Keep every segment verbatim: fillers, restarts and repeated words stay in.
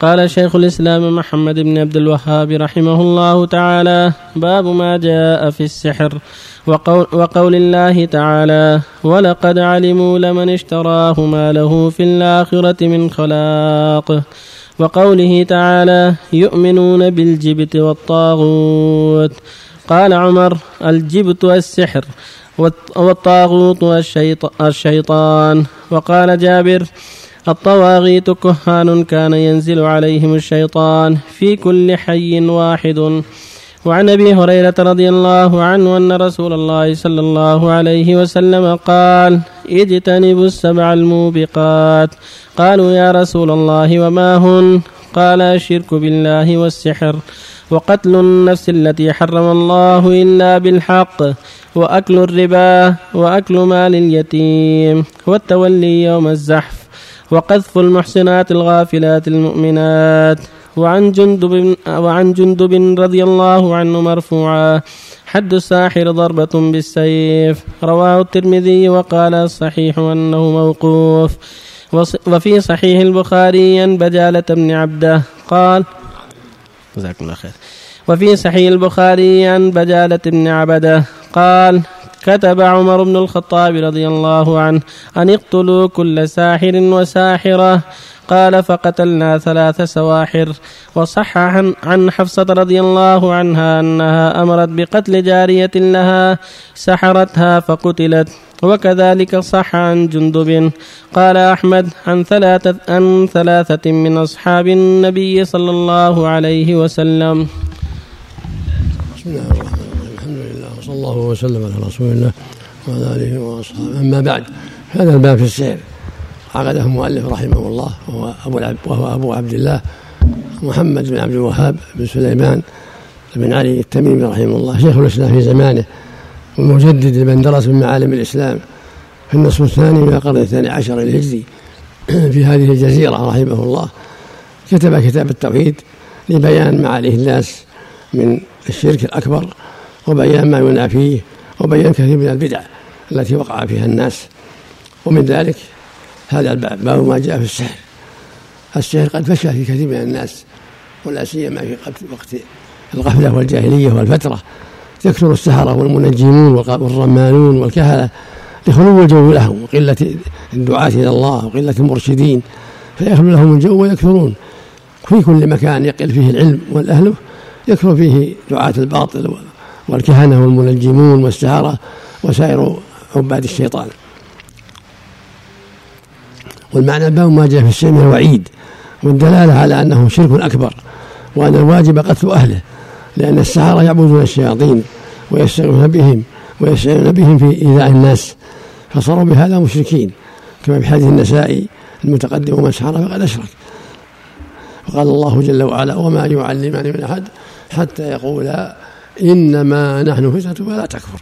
قال شيخ الإسلام محمد بن عبد الوهاب رحمه الله تعالى: باب ما جاء في السحر وقول, وقول الله تعالى: ولقد علموا لمن اشتراه ما له في الآخرة من خلاق، وقوله تعالى: يؤمنون بالجبت والطاغوت. قال عمر: الجبت السحر والطاغوت الشيطان. وقال جابر: الطواغيت كهان كان ينزل عليهم الشيطان في كل حي واحد. وعن أبي هريرة رضي الله عنه أن رسول الله صلى الله عليه وسلم قال: اجتنبوا السبع الموبقات. قالوا: يا رسول الله وما هن؟ قال: الشرك بالله والسحر، وقتل النفس التي حرم الله إلا بالحق، وأكل الربا، وأكل مال اليتيم، والتولي يوم الزحف، وقذف المحسنات الغافلات المؤمنات. وعن جندب, وعن جندب رضي الله عنه مرفوعا: حد الساحر ضربة بالسيف. رواه الترمذي وقال: الصحيح أنه موقوف. وفي صحيح البخاري عن بجالة بن عبده قال جزاكم الله خير وفي صحيح البخاري عن بجالة بن عبده قال: كتب عمر بن الخطاب رضي الله عنه أن اقتلوا كل ساحر وساحرة. قال: فقتلنا ثلاث سواحر. وصح عن حفصة رضي الله عنها أنها أمرت بقتل جارية لها سحرتها فقتلت، وكذلك صح عن جندب. قال أحمد: عن ثلاثة, عن ثلاثة من أصحاب النبي صلى الله عليه وسلم. بسم الله الرحمن الرحيم، صلى الله وسلم على رسول الله وعلى آله وأصحابه، أما بعد. هذا الباب في السحر عقده المؤلف رحمه الله وهو أبو, وهو أبو عبد الله محمد بن عبد الوهاب بن سليمان بن علي التميم رحمه الله، شيخ الإسلام في زمانه ومجدد لمن درس من معالم الإسلام في النصف الثاني من القرن الثاني عشر الهجري في هذه الجزيرة رحمه الله. كتب كتاب التوحيد لبيان معاليه الناس من الشرك الأكبر، وبيان ما ينافيه، وبيان كثير من البدع التي وقع فيها الناس. ومن ذلك هذا الباب، باب ما جاء في السحر. السحر قد فشى في كثير من الناس، ولا سيما في وقت الغفلة والجاهلية والفترة، تكثر السحرة والمنجمون والرمانون والكهنة لخلو الجو لهم، وقلة الدعاة إلى الله، وقلة المرشدين، فيخلو لهم الجو ويكثرون في كل مكان يقل فيه العلم والأهل، يكثر فيه دعاة الباطل والكهنة والمنجمون والسحرة وسائر عباد الشيطان. والمعنى باب ما جاء في السحر من الوعيد والدلالة على أنه شرك أكبر، وأن الواجب قتل أهله، لأن السحرة يعبدون الشياطين ويسعون بهم ويسعون بهم في إيذاء الناس، فصاروا بهذا مشركين، كما في حديث النسائي المتقدم: ومن سحر فقد أشرك. وقال الله جل وعلا: وما يعلمان من أحد حتى يقولا إنما نحن فتنة فلا تكفر.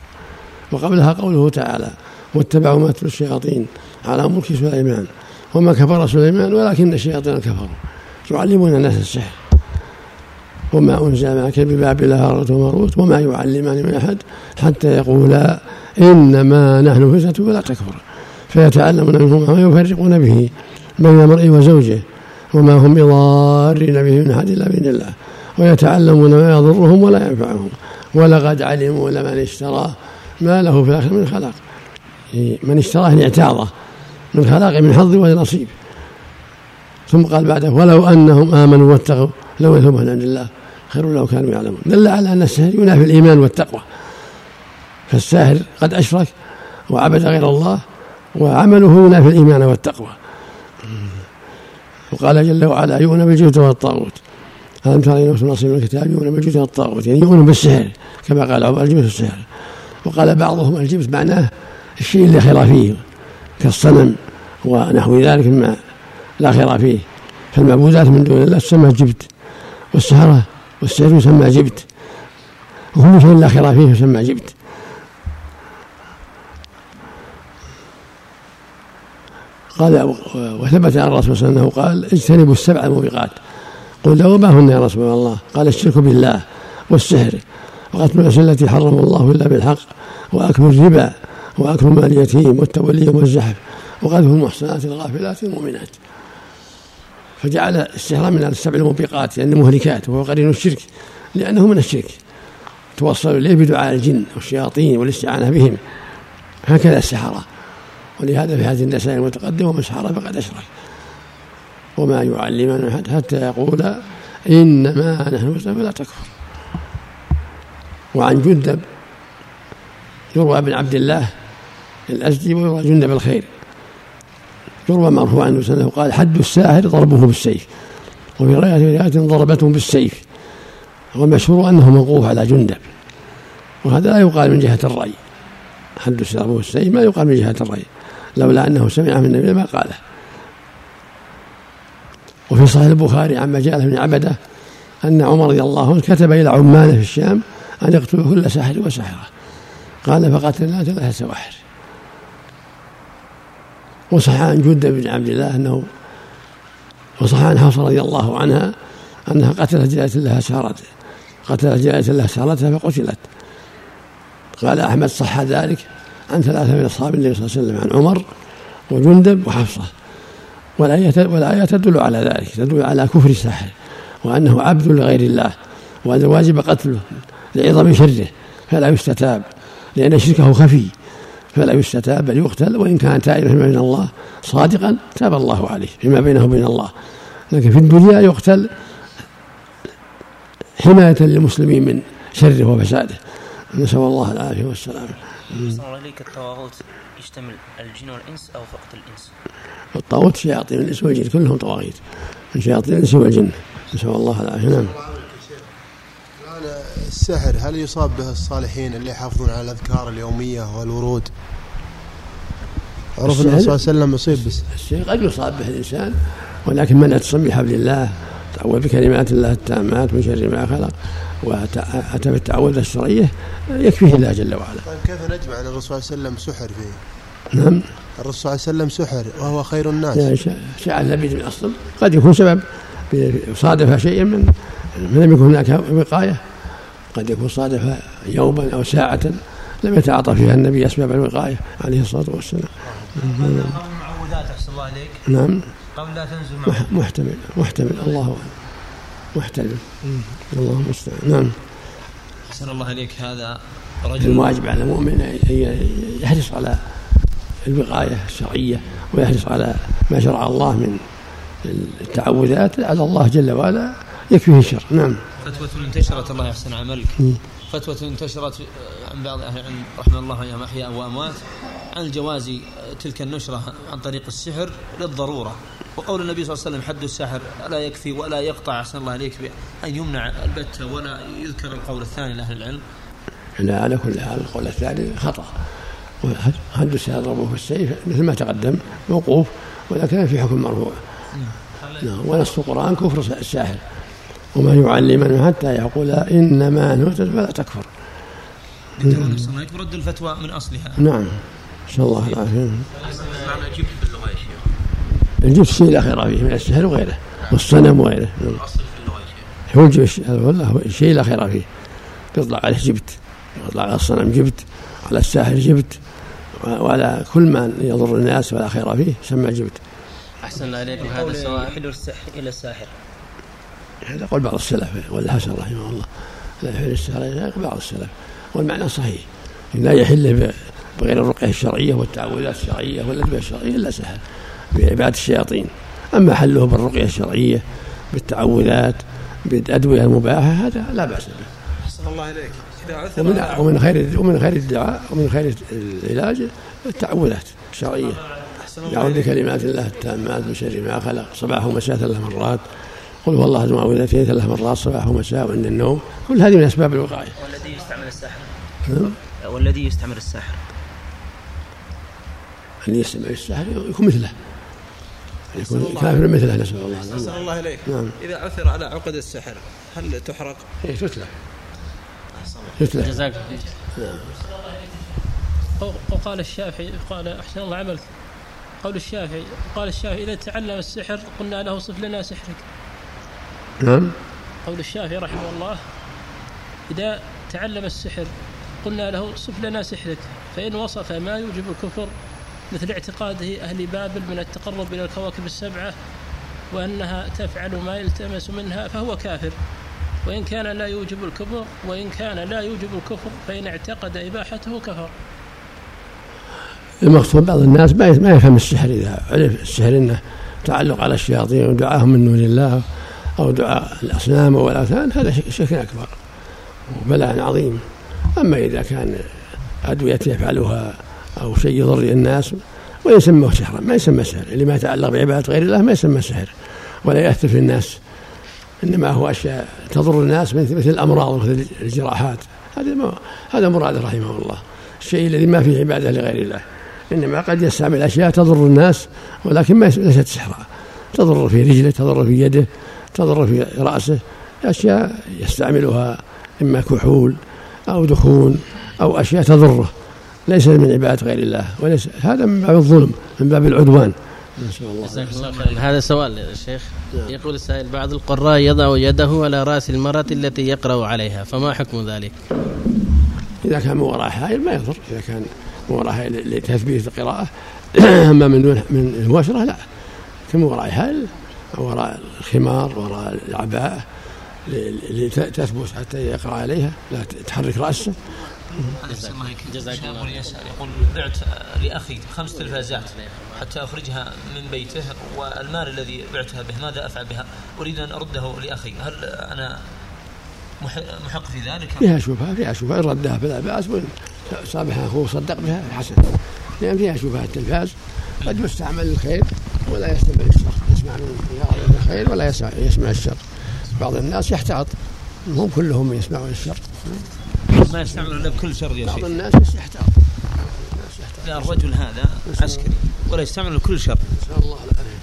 وقبلها قوله تعالى: واتبعوا ما تتلو الشياطين على ملك سليمان وما كفر سليمان ولكن الشياطين كفروا يعلمون الناس السحر. وما أنزل معك ببابل هاروت وماروت وما يعلمان من أحد حتى يقولا إنما نحن فتنة فلا تكفر، فيتعلمون منهما ما يفرقون به بين المرء وزوجه، وما هم بضارين به من أحد إلا بإذن الله، ويتعلمون ما يضرهم ولا ينفعهم. ولقد علموا لمن اشتراه ما له في الآخرة من خلاق. من اشتراه اعتاضه من خلاق من حظ ونصيب. ثم قال بعده: ولو أنهم آمنوا واتقوا لو لهم عند الله خير لو كانوا يعلمون. دل على أن السحر ينافي الإيمان والتقوى، فالساحر قد أشرك وعبد غير الله، وعمله ينافي الإيمان والتقوى. وقال جل وعلا: يؤمنون بالجبت والطاغوت. ألم تر إلى نفس نصيب من الكتاب يؤمنون بالجبت والطاغوت، يعني يؤمنون بالسحر كما قال عمر: الجبت السحر. وقال بعضهم: الجبت معناه الشيء اللي خير فيه كالصنم ونحو ذلك مما لا خير فيه، فالمعبودات من دون الله تسمى جبت، والسحرة والسحر يسمى جبت، وكل شيء لا خير فيه يسمى جبت. قال: وثبت عن الرسول صلى الله عليه وسلم قال: اجتنبوا السبع الموبقات. قل: وما هن يا رسول الله؟ قال: الشرك بالله والسحر، وقتل النفس التي حرم الله الا بالحق، واكل الربا، واكل مال اليتيم، والتولي والزحف، وقذف المحسنات الغافلات المؤمنات. فجعل السهرة من السبع الموبقات لأنه مهلكات وهو قرين الشرك لأنه من الشرك، توصلوا إليه بدعاء الجن والشياطين والاستعانة بهم، هكذا السحرة. ولهذا في هذه النسائل المتقدمة ومن سحر فقد أشرك وما يعلمنا حتى يقول إنما نحن مسلمون لا تكفر. وعن جندب يروى بن عبد الله الأزدي ويروى جندب الخير، يروى مرفوعا أنه قال حد الساحر ضربه بالسيف، وفي رواية ضربته بالسيف، ومشهور أنه موقوف على جندب. وهذا لا يقال من جهة الرأي، حد الساحر ضربه بالسيف ما يقال من جهة الرأي، لولا أنه سمع من النبي ما قاله. وفي صحيح البخاري عن مجاله بن عبده أن عمر رضي الله عنه كتب إلى عماله في الشام أن يقتلوا كل ساحر وساحرة، قال فقتلنا ثلاثة سواحر. وصح عن جندب بن عبد الله أنه وصح عن حفصة رضي الله عنها أنها قتلت جاءت لها سهرته قتلت جاءت لها سهرتها فقتلت. قال أحمد صح ذلك عن ثلاثة من أصحاب النبي صلى الله عليه وسلم عن عمر وجندب وحفصة. والآية تدل على ذلك، تدل على كفر الساحر وأنه عبد لغير الله، وأن واجب قتله لعظم شره فلا يستتاب، لأن شركه خفي فلا يستتاب بل يقتل، وإن كان تائبا فيما بين الله صادقا تاب الله عليه فيما بينه وبين الله. لكن في الدنيا يقتل حماية للمسلمين من شره وفساده، نسأل الله العافية والسلام. صار عليك الطاغوت يشتمل الجن والإنس أو فقط الإنس؟ الطاغوت شياطين الإنس والجن كلهم طواغيت، شياطين الإنس والجن، نسأل الله العافية. نعم. السحر هل يصاب به الصالحين اللي يحافظون على الأذكار اليومية والورود؟ عرف النبي صلى الله عليه وسلم يصيب بس الشيء قد يصاب به الإنسان، ولكن من اعتصم بحبل الله تعوذ بكلمات الله التامات من شر ما خلق وأتى بالتعوذ الشرعية يكفيه الله جل وعلا. طيب كيف نجمع أن الرسول صلى الله عليه وسلم سحر فيه؟ نعم الرسول صلى الله عليه وسلم سحر وهو خير الناس، يعني شاع اللبيد من أصل قد يكون سبب صادف شيئا من لم يكن هناك وقاية، قد يكون صادف يوما أو ساعة لم يتعاطى فيها النبي أسباب الوقاية عليه الصلاة والسلام. قول معوذات أحسن الله عليك. نعم قول لا تنزل معه محتمل محتمل الله محتمل الله المستعان. نعم أحسن الله عليك. هذا رجل الواجب على المؤمن يحرص على الوقاية الشرعية ويحرص على ما شرع الله من التعوذات على الله جل وعلا يكفيه الشر. نعم فتوة انتشرت الله يحسن عملك فتوة انتشرت عن بعض أهل العلم رحمه الله عليهم أحياء وأموات عن جواز تلك النشرة عن طريق السحر للضرورة، وقول النبي صلى الله عليه وسلم حد السحر لا يكفي ولا يقطع أحسن الله عليك أن يمنع البتة ولا يذكر القول الثاني لأهل العلم. لا على كل حال القول الثاني خطأ، حد السحر ضربه بالسيف مثل ما تقدم موقوف، ولكن في حكم مرفوع. نعم ونص القرآن كفر الساحر وما يعلمنا حتى يقول إنما نرتد فلا تكفر. رد الفتوى من أصلها. نعم إن شاء الله العافية. أجيب باللغة يا شيخ. أجيب الشيء الأخير فيه من السحر وغيره والصنم وغيره. الأصل في اللغة يا شيخ. هو الشيء الأخير فيه تطلع عليه جبت، تطلع على الصنم جبت، على الساحر جبت، وعلى كل ما يضر الناس والأخير فيه سمى جبت. أحسن الله عليك. هذا سواء حلو السحر إلى الساحر. هذا قول بعض السلف والحسن رحمه الله لا يحل السحر بعض السلف، والمعنى صحيح لا يحل بغير الرقية الشرعية والتعوذات الشرعية والأدوية الشرعية إلا سحر بعبادة الشياطين. أما حله بالرقية الشرعية بالتعوذات بالأدوية المباحة هذا لا بأس به. أحسن الله إليك. إذا عثر ومن, ومن خير ومن خير الدعاء ومن خير العلاج التعوذات الشرعية، يعود بكلمات الله التامات من شر ما خلق صباح ومساء ثلاث مرات، قل هو الله المعوذتين ثلاث مرات صباح ومساء وعند النوم، كل هذه من أسباب الوقاية. والذي يستعمل الساحر والذي يستعمل الساحر الذي يستعمل الساحر يكون مثله يكون كافر مثله نسأل الله. نسأل الله إليك. نعم إذا عثر على عقد السحر هل تحرق؟ إيه تتلف تتلف جزاك. نعم وقال الشافعي قال أحسن الله عملك قول الشافعي قال الشافعي إذا تعلم السحر قلنا له صف لنا سحرك. نعم قول الشافعي رحمه الله إذا تعلم السحر قلنا له صف لنا سحرك، فإن وصف ما يوجب الكفر مثل اعتقاده أهل بابل من التقرب إلى الكواكب السبعة وأنها تفعل ما يلتمس منها فهو كافر، وإن كان لا يوجب الكفر وإن كان لا يوجب الكفر فإن اعتقد إباحته كفر. المقصود بعض الناس ما يفهم السحر، إذا عرف السحر إنه تعلق على الشياطين ودعاهم من دون الله أو دعاء الأصنام والأوثان، هذا شرك أكبر وبلاء عظيم. أما إذا كان أدوية يفعلها أو شيء يضر الناس ويسموه سحرا ما يسمى سحر، اللي ما يتعلق بعبادة غير الله ما يسمى سحر ولا يأثر في الناس، إنما هو أشياء تضر الناس مثل الأمراض ومثل الجراحات، هذا هذا مراده رحمه الله، الشيء الذي ما فيه عبادة لغير الله، إنما قد يستعمل أشياء تضر الناس ولكن ما ليست سحرا، تضر في رجله، تضر في يده، تضر في رأسه، أشياء يستعملها إما كحول أو دخون أو أشياء تضره، ليس من عبادة غير الله، وليس هذا من باب الظلم من باب العدوان. هذا سؤال يا شيخ. يقول السائل: بعض القراء يضع يده على رأس المرأة التي يقرأ عليها، فما حكم ذلك؟ إذا كان وراء حائل ما يضر، إذا كان وراء حائل لتثبيت القراءة. أما من دون من مباشرة لا، كم وراء حائل وراء الخمار وراء العباءة لتثبت حتى يقرأ عليها، لا تحرك رأسه. جزاكم الله. يقول: بعت لأخي خمس تلفازات حتى أخرجها من بيته، والمال الذي بعتها به ماذا أفعل بها؟ أريد أن أرده لأخي، هل أنا محق في ذلك؟ فيها شبهة، فيها شبهة، إن ردها فلا بأس، صابحها هو صدق بها حسن، لأن فيها شبهة. التلفاز قد يستعمل الخير ولا يستمع الشر، يسمع الخير ولا يسمع الشر، بعض الناس يحتاط، هم كلهم يسمعون الشر، ما يستعملون بكل شر يا شيخ. بعض الناس يحتاط. لا، الرجل هذا عسكري ولا يستعمل كل شر. إن شاء الله عليه.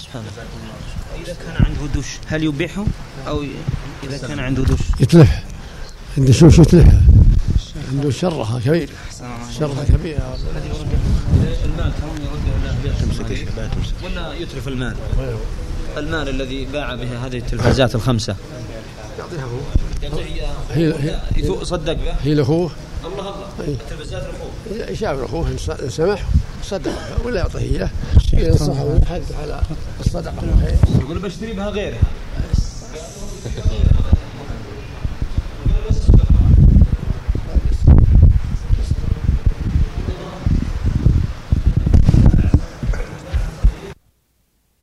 سبحان الله. إذا كان عنده دش هل يبيحه؟ أو إذا كان عنده دش؟ يتلح. عنده شو شو يتلح؟ عنده شرها كبير. شرها كبير. المال كم يرجع ولا ولا يترف المال؟ المال الذي باع بها هذه التلفازات الخمسة. يعطيها هو. هي هي صدق به هي لاخوه. الله الله، التلفزات لاخوه، يشاور اخوه ان سمح صدق ولا يعطيه اياه، ينصحه ويحث على الصدقه والخير، يقول بشتري بها غيرها.